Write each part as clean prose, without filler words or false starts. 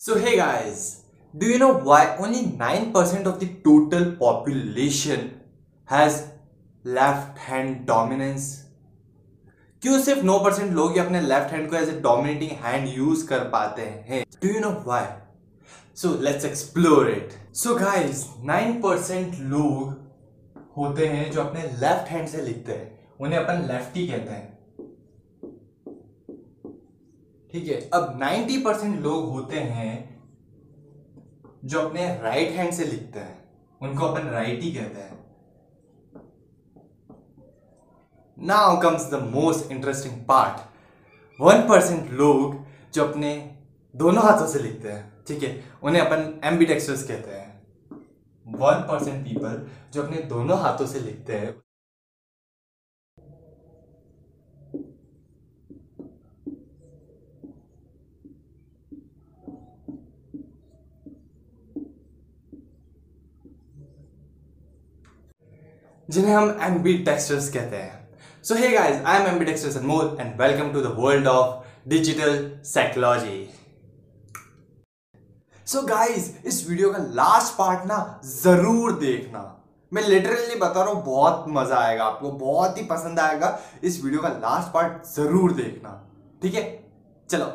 So hey guys, do you know why only 9% of the total population has left hand dominance? क्यों सिर्फ 9% लोग ही अपने left hand को as a dominating hand use कर पाते हैं? Do you know why? So let's explore it. So guys, 9% लोग होते हैं जो अपने लेफ्ट हैंड से लिखते हैं, उन्हें अपन लेफ्टी कहते हैं, ठीक है। अब 90% लोग होते हैं जो अपने राइट हैंड से लिखते हैं, उनको अपन राइटी कहते हैं। Now comes the most interesting part. 1% लोग जो अपने दोनों हाथों से लिखते हैं, ठीक है, उन्हें अपन एम्बिडेक्स्ट्रस कहते हैं। 1% पीपल जो अपने दोनों हाथों से लिखते हैं, जिन्हें हम एम्बिडेक्स्ट्रस कहते हैं। So hey guys, I am Ambidextrous Anmol and welcome to the world of Digital Psychology. So guys, इस वीडियो का लास्ट पार्ट ना जरूर देखना, मैं लिटरली बता रहा हूँ, बहुत मजा आएगा आपको, बहुत ही पसंद आएगा। इस वीडियो का लास्ट पार्ट जरूर देखना, ठीक है। चलो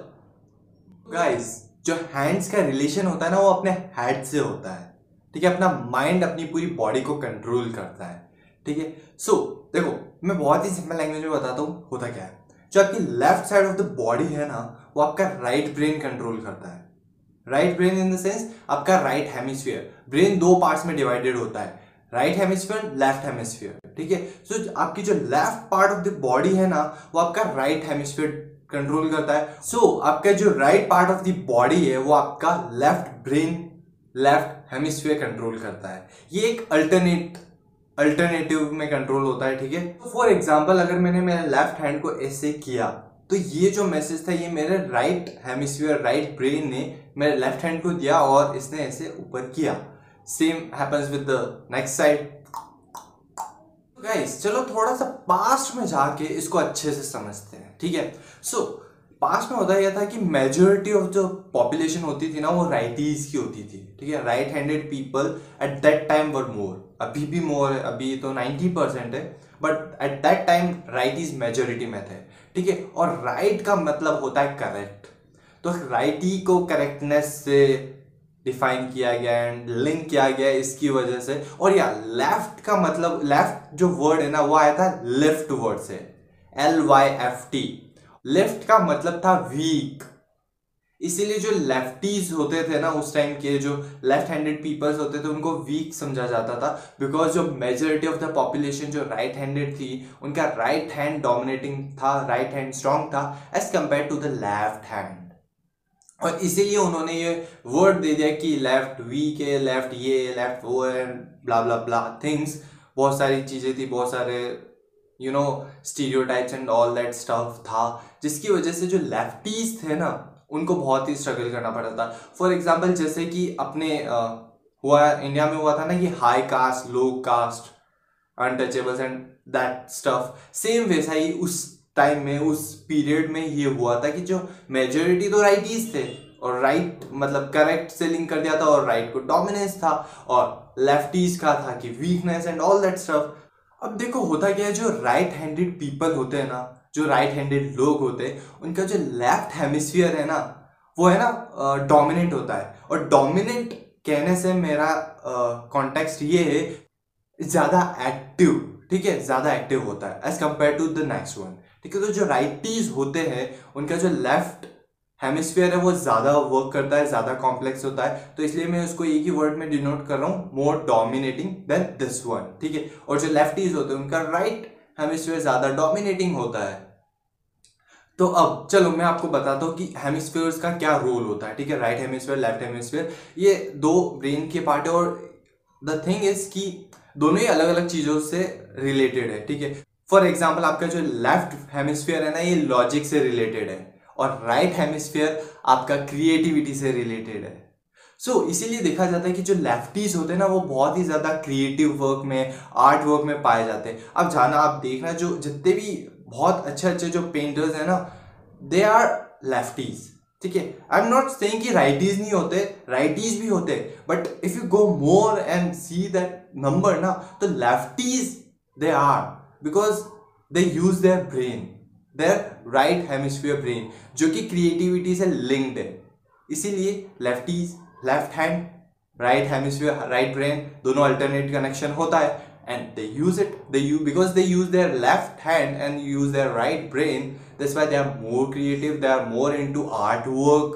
guys, जो हैंड्स का रिलेशन होता है ना, वो अपने हेड से होता है, ठीक है। अपना माइंड अपनी पूरी बॉडी को कंट्रोल करता है, ठीक है। सो देखो, मैं बहुत ही सिंपल लैंग्वेज में बताता हूँ होता क्या है। जो आपकी left side of the body है ना, वो आपका राइट ब्रेन कंट्रोल करता है। Right brain in the sense आपका राइट हेमिस्फीयर। ब्रेन दो पार्ट्स में डिवाइडेड होता है, राइट हेमिस्फीयर, लेफ्ट हेमिस्फीयर, ठीक है। सो आपकी जो left part of the body है ना, वो आपका राइट हेमिस्फीयर कंट्रोल करता है। सो आपका जो right part of the body है, वो आपका left brain, left hemisphere control करता है। ये एक अल्टरनेटिव में कंट्रोल होता है, ठीक है। फॉर एग्जाम्पल, अगर मैंने मेरे लेफ्ट हैंड को ऐसे किया, तो ये जो मैसेज था, ये मेरे राइट हेमिस्फीयर, राइट ब्रेन ने मेरे लेफ्ट हैंड को दिया और इसने ऐसे ऊपर किया। Same happens with the next side. Guys, चलो थोड़ा सा पास्ट में जाके इसको अच्छे से समझते हैं, ठीक है। सो पास्ट में होता यह था कि मेजोरिटी ऑफ जो पॉपुलेशन होती थी ना, वो राइटीज की होती थी, ठीक है। Right handed people at that time were more, अभी भी मोर है, अभी तो 90% है, but at that time right is majority में थे, ठीक है। और राइट का मतलब होता है करेक्ट, तो राइटी को करेक्टनेस से डिफाइन किया गया एंड लिंक किया गया इसकी वजह से। और या लेफ्ट का मतलब, लेफ्ट जो वर्ड है ना, वो आया था लेफ्ट वर्ड से, LYFT। लेफ्ट का मतलब था वीक, इसीलिए जो लेफ्टीज होते थे ना उस टाइम के, जो लेफ्ट हैंडेड पीपल्स होते थे, उनको वीक समझा जाता था। बिकॉज जो मेजोरिटी ऑफ द पॉपुलेशन जो राइट हैंडेड थी, उनका राइट हैंड डोमिनेटिंग था, राइट हैंड स्ट्रांग था as compare to the left hand. और इसीलिए उन्होंने ये वर्ड दे दिया कि लेफ्ट वीक है, लेफ्ट ये, लेफ्ट वो and blah blah blah things. बहुत सारी चीज़ें थी, बहुत सारे you know stereotypes and all that stuff था, जिसकी वजह से जो लेफ्टीज थे ना, उनको बहुत ही स्ट्रगल करना पड़ा था। फॉर एग्जाम्पल, जैसे कि अपने हुआ इंडिया में हुआ था ना, कि high caste, low caste, untouchables and that stuff, same वैसा ही उस टाइम में, उस पीरियड में ये हुआ था कि जो मेजोरिटी तो राइटीज थे, और राइट मतलब करेक्ट से लिंक कर दिया था, और राइट को डोमिनेंस था, और लेफ्टीज का था कि weakness and all that stuff. अब देखो होता क्या है, जो राइट हैंडेड पीपल होते हैं ना, जो राइट हैंडेड लोग होते हैं, उनका जो लेफ्ट हेमिस्फीयर है ना, वो है ना डोमिनेंट होता है। और डोमिनेंट कहने से मेरा कॉन्टेक्स्ट ये है, ज़्यादा एक्टिव, ठीक है, ज़्यादा एक्टिव होता है as compare to the next one, ठीक है। तो जो राइटीज होते हैं, उनका जो लेफ्ट हेमिस्फीयर है, वो ज़्यादा वर्क करता है, ज़्यादा कॉम्प्लेक्स होता है। तो इसलिए मैं उसको एक ही वर्ड में डिनोट कर रहा हूँ, more dominating than this one, ठीक है। और जो लेफ्टीज होते हैं, उनका राइट हेमिस्फीयर ज़्यादा डोमिनेटिंग होता है। तो अब चलो मैं आपको बताता हूँ कि हेमिस्फीयर्स का क्या रोल होता है, ठीक है। राइट हेमिस्फीयर, लेफ्ट हेमिस्फीयर, ये दो ब्रेन के पार्ट है, और द थिंग इज कि दोनों ही अलग अलग चीज़ों से रिलेटेड है, ठीक है। फॉर एग्जाम्पल, आपका जो लेफ्ट हेमिस्फीयर है ना, ये लॉजिक से रिलेटेड है, और राइट हेमिस्फीयर आपका क्रिएटिविटी से रिलेटेड है। सो इसीलिए देखा जाता है कि जो लेफ्टीज होते हैं ना, वो बहुत ही ज़्यादा क्रिएटिव वर्क में, आर्ट वर्क में पाए जाते हैं। अब जाना, आप देखना, जो जितने भी बहुत अच्छे अच्छे जो पेंटर्स हैं ना, दे आर लेफ्टीज, ठीक है। आई एम नॉट सेइंग कि राइटीज नहीं होते, राइटीज भी होते, but if you go more and see that number ना, तो lefties they are, because they use their brain, their right hemisphere brain, जो कि क्रिएटिविटी से लिंक्ड है, इसीलिए lefties, left hand, right hemisphere, right brain, दोनों अल्टरनेट कनेक्शन होता है, and they use it, because they use their left hand and use their right brain, that's why they are more creative, they are more into artwork,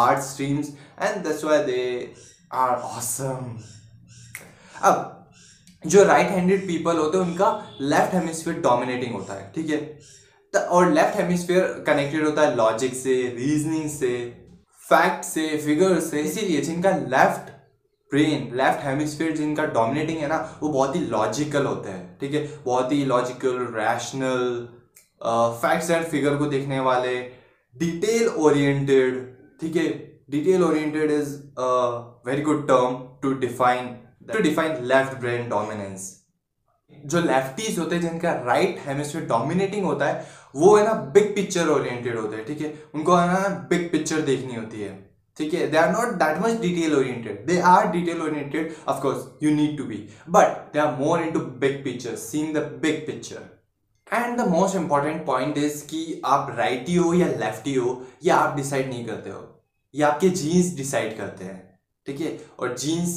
art streams, and that's why they are awesome. अब जो right handed people होते हैं उनका left hemisphere dominating होता है, ठीक है, और लेफ्ट हेमिस्फीयर कनेक्टेड होता है लॉजिक से, रीजनिंग से, फैक्ट से, फिगर से, इसीलिए जिनका लेफ्ट ब्रेन, लेफ्ट हेमिस्फीयर जिनका डोमिनेटिंग है ना, वो बहुत ही लॉजिकल होते हैं, ठीक है, बहुत ही logical, rational, facts and figure को देखने वाले, डिटेल ओरिएंटेड, ठीक है, detail oriented is a very good term to define left brain dominance. जो लेफ्टीज होते हैं जिनका राइट हेमिस्फीयर डोमिनेटिंग होता है, वो है ना बिग पिक्चर ओरिएंटेड होते हैं, ठीक है, उनको है ना बिग पिक्चर देखनी होती है, ठीक है, they are not that much detail oriented, they are detail oriented, of course you need to be, but they are more into big picture, seeing the big picture. And the most important point is कि आप righty हो या lefty हो, या आप decide नहीं करते हो, या आपके जीन्स डिसाइड करते हैं, ठीक है, और जीन्स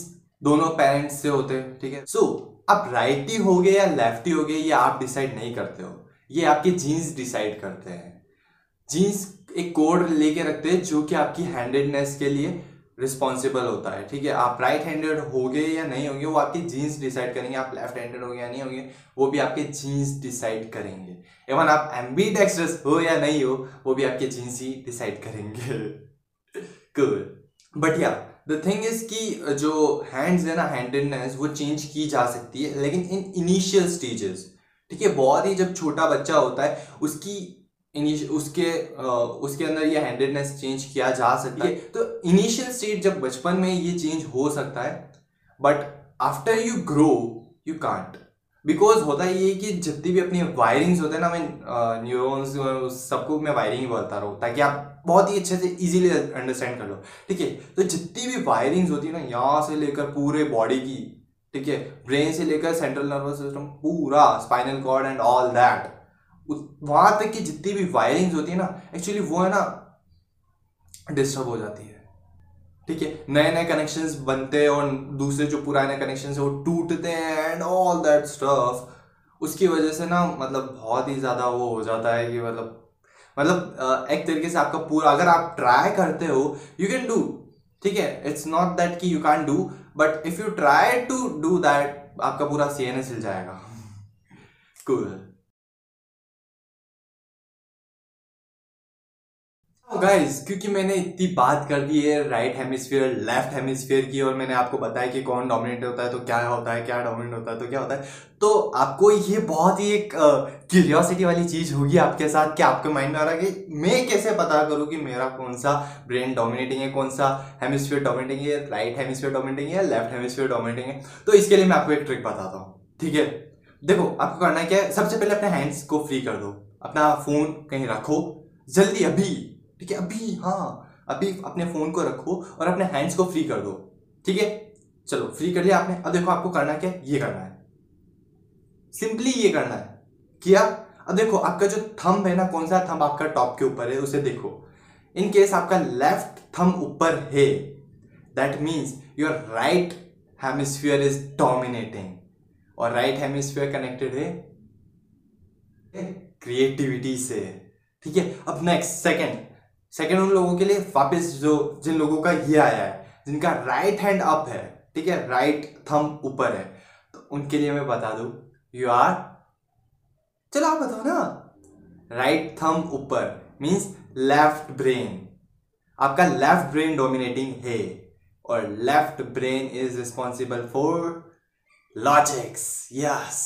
दोनों पेरेंट्स से होते हैं, ठीक है। सो आप राइटी हो गए या लेफ्टी हो गए, या आप डिसाइड नहीं करते हो, ये आपके जीन्स डिसाइड करते हैं। जीन्स एक कोड लेके रखते हैं जो कि आपकी हैंडेडनेस के लिए रिस्पॉन्सिबल होता है, ठीक है, आप राइट हैंडेड होंगे या नहीं होंगे वो आपकी जीन्स डिसाइड करेंगे, आप लेफ्ट हैंडेड होंगे या नहीं होंगे वो भी आपके जीन्स डिसाइड करेंगे, इवन आप एम्बीडेक्स्ट्रस हो या नहीं हो वो भी आपके जीन्स ही डिसाइड करेंगे। कूल, बट या द थिंग इज कि जो हैंड्स है ना, हैंडेडनेस वो चेंज की जा सकती है, लेकिन इन इनिशियल स्टेजेस, ठीक है, बहुत ही जब छोटा बच्चा होता है उसके अंदर ये हैंडेडनेस चेंज किया जा सकता है, तो इनिशियल स्टेज जब बचपन में ये चेंज हो सकता है, but after you grow you can't, because होता ये कि जितनी भी अपनी वायरिंग्स होते हैं ना, मैं न्यूरॉन्स सबको मैं वायरिंग ही बताता रहूँ ताकि आप बहुत ही अच्छे से इजीली अंडरस्टैंड कर लो, ठीक है, तो जितनी भी वायरिंग्स होती है ना, यहाँ से लेकर पूरे बॉडी की, ठीक है, ब्रेन से लेकर सेंट्रल नर्वस सिस्टम, पूरा spinal cord and all that, वहां तक की जितनी भी वायरिंग्स होती है ना, एक्चुअली वो है ना डिस्टर्ब हो जाती है, ठीक है, नए नए कनेक्शंस बनते हैं और दूसरे जो पुराने कनेक्शंस है वो टूटते हैं एंड ऑल दैट स्टफ, उसकी वजह से ना मतलब बहुत ही ज़्यादा वो हो जाता है कि मतलब एक तरीके से आपका पूरा, अगर आप ट्राई करते हो यू कैन डू, ठीक है, इट्स नॉट दैट कि you can do, but if you try to do that आपका पूरा CNS हिल जाएगा। कूल गाइस, क्योंकि मैंने इतनी बात कर दी है राइट हेमिस्फीयर, लेफ्ट हेमिस्फीयर की, और मैंने आपको बताया कि कौन डोमिनेट होता है तो क्या होता है, क्या डोमिनेट होता है तो क्या होता है, तो आपको ये बहुत ही एक क्यूरियोसिटी वाली चीज़ होगी आपके साथ कि आपके माइंड में आ रहा है कि मैं कैसे पता करूँ कि मेरा कौन सा ब्रेन डोमिनेटिंग है, कौन सा हेमिस्फीयर डोमिनेटिंग है, राइट हेमिस्फीयर डोमिनेटिंग है या लेफ्ट हेमिस्फीयर डोमिनेटिंग है। तो इसके लिए मैं आपको एक ट्रिक बताता हूँ, ठीक है। देखो आपको करना क्या है, सबसे पहले अपने हैंड्स को फ्री कर दो, अपना फ़ोन कहीं रखो जल्दी अभी, ठीक है, अभी, हाँ अभी अपने फ़ोन को रखो और अपने हैंड्स को फ्री कर दो, ठीक है। चलो फ्री कर लिया आपने, अब देखो आपको करना क्या है, ये करना है, सिंपली ये करना है, किया। अब देखो आपका जो थंब है ना, कौन सा थंब आपका टॉप के ऊपर है उसे देखो, इन केस आपका लेफ्ट थंब ऊपर है that means your right hemisphere is dominating, और राइट हेमिस्फीयर कनेक्टेड है क्रिएटिविटी से, ठीक है। अब नेक्स्ट सेकेंड उन लोगों के लिए वापस जिन लोगों का ये आया है, जिनका राइट हैंड अप है, ठीक है, राइट थंब ऊपर है, तो उनके लिए मैं बता दूं, यू आर, चलो आप बताओ ना, राइट थंब ऊपर मींस लेफ्ट ब्रेन, आपका लेफ्ट ब्रेन डोमिनेटिंग है और left brain is responsible for logics, yes.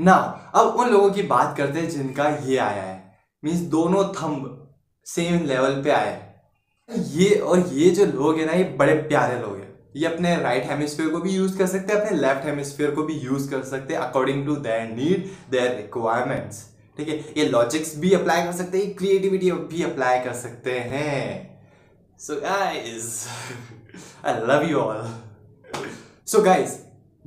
Now अब उन लोगों की बात करते हैं जिनका ये आया है, मीन्स दोनों थंब सेम लेवल पे आए, ये जो लोग हैं ना, ये बड़े प्यारे लोग हैं, ये अपने राइट हेमिस्फीयर को भी यूज़ कर सकते हैं, अपने लेफ्ट हेमिस्फीयर को भी यूज़ कर सकते हैं according to their need, their requirements, ठीक है। ये लॉजिक्स भी अप्लाई कर सकते हैं, क्रिएटिविटी भी अप्लाई कर सकते हैं, So guys, I love you all. So guys,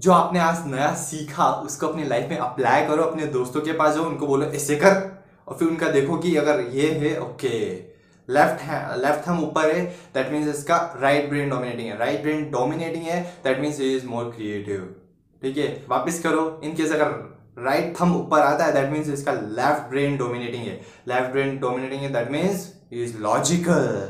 जो आपने आज नया सीखा उसको अपने लाइफ में अप्लाई करो, अपने दोस्तों के पास जाओ, उनको बोलो ऐसे कर और फिर उनका देखो कि अगर ये है ओके, लेफ्ट थंब ऊपर है दैट मीन्स इसका राइट ब्रेन डोमिनेटिंग है, राइट ब्रेन डोमिनेटिंग है that means he is more creative. ठीक है, वापस करो, इनकेस अगर राइट थंब ऊपर आता है दैट मीन्स इसका लेफ्ट ब्रेन डोमिनेटिंग है, लेफ्ट ब्रेन डोमिनेटिंग है that means he is logical.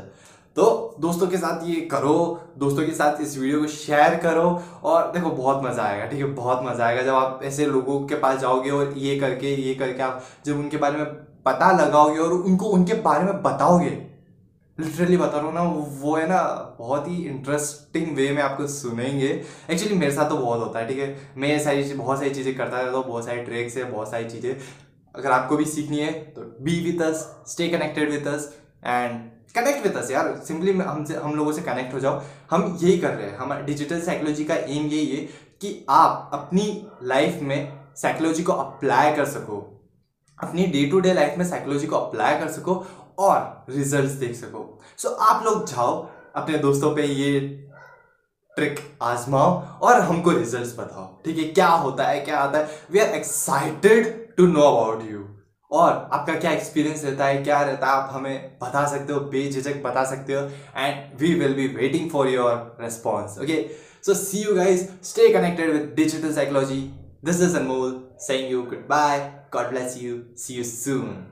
तो दोस्तों के साथ ये करो, दोस्तों के साथ इस वीडियो को शेयर करो और देखो बहुत मज़ा आएगा। ठीक है, बहुत मज़ा आएगा जब आप ऐसे लोगों के पास जाओगे और ये करके आप जब उनके बारे में पता लगाओगे और उनको उनके बारे में बताओगे, लिटरली बता रहा हूँ ना, वो है ना बहुत ही इंटरेस्टिंग वे में आपको सुनेंगे। एक्चुअली मेरे साथ तो बहुत होता है। ठीक है, मैं बहुत सारी चीज़ें करता रहता हूँ, बहुत सारी ट्रिक्स है, बहुत सारी चीज़ें। अगर आपको भी सीखनी है तो be with us, stay connected with us and connect with us यार, सिंपली हम लोगों से कनेक्ट हो जाओ। हम यही कर रहे हैं, हमारा डिजिटल साइकोलॉजी का एम यही है कि आप अपनी लाइफ में साइकोलॉजी को अप्लाई कर सको, अपनी डे टू डे लाइफ में साइकोलॉजी को अप्लाई कर सको और रिजल्ट्स देख सको। सो आप लोग जाओ, अपने दोस्तों पे ये ट्रिक आजमाओ और हमको रिजल्ट्स बताओ। ठीक है, क्या होता है क्या आता है, we are excited to know about you और आपका क्या एक्सपीरियंस रहता है क्या रहता है, आप हमें बता सकते हो, बेझिझक बता सकते हो and we will be waiting for your response. Okay, so see you guys. Stay connected with Digital Psychology. This is Anmol saying you goodbye. God bless you. See you soon.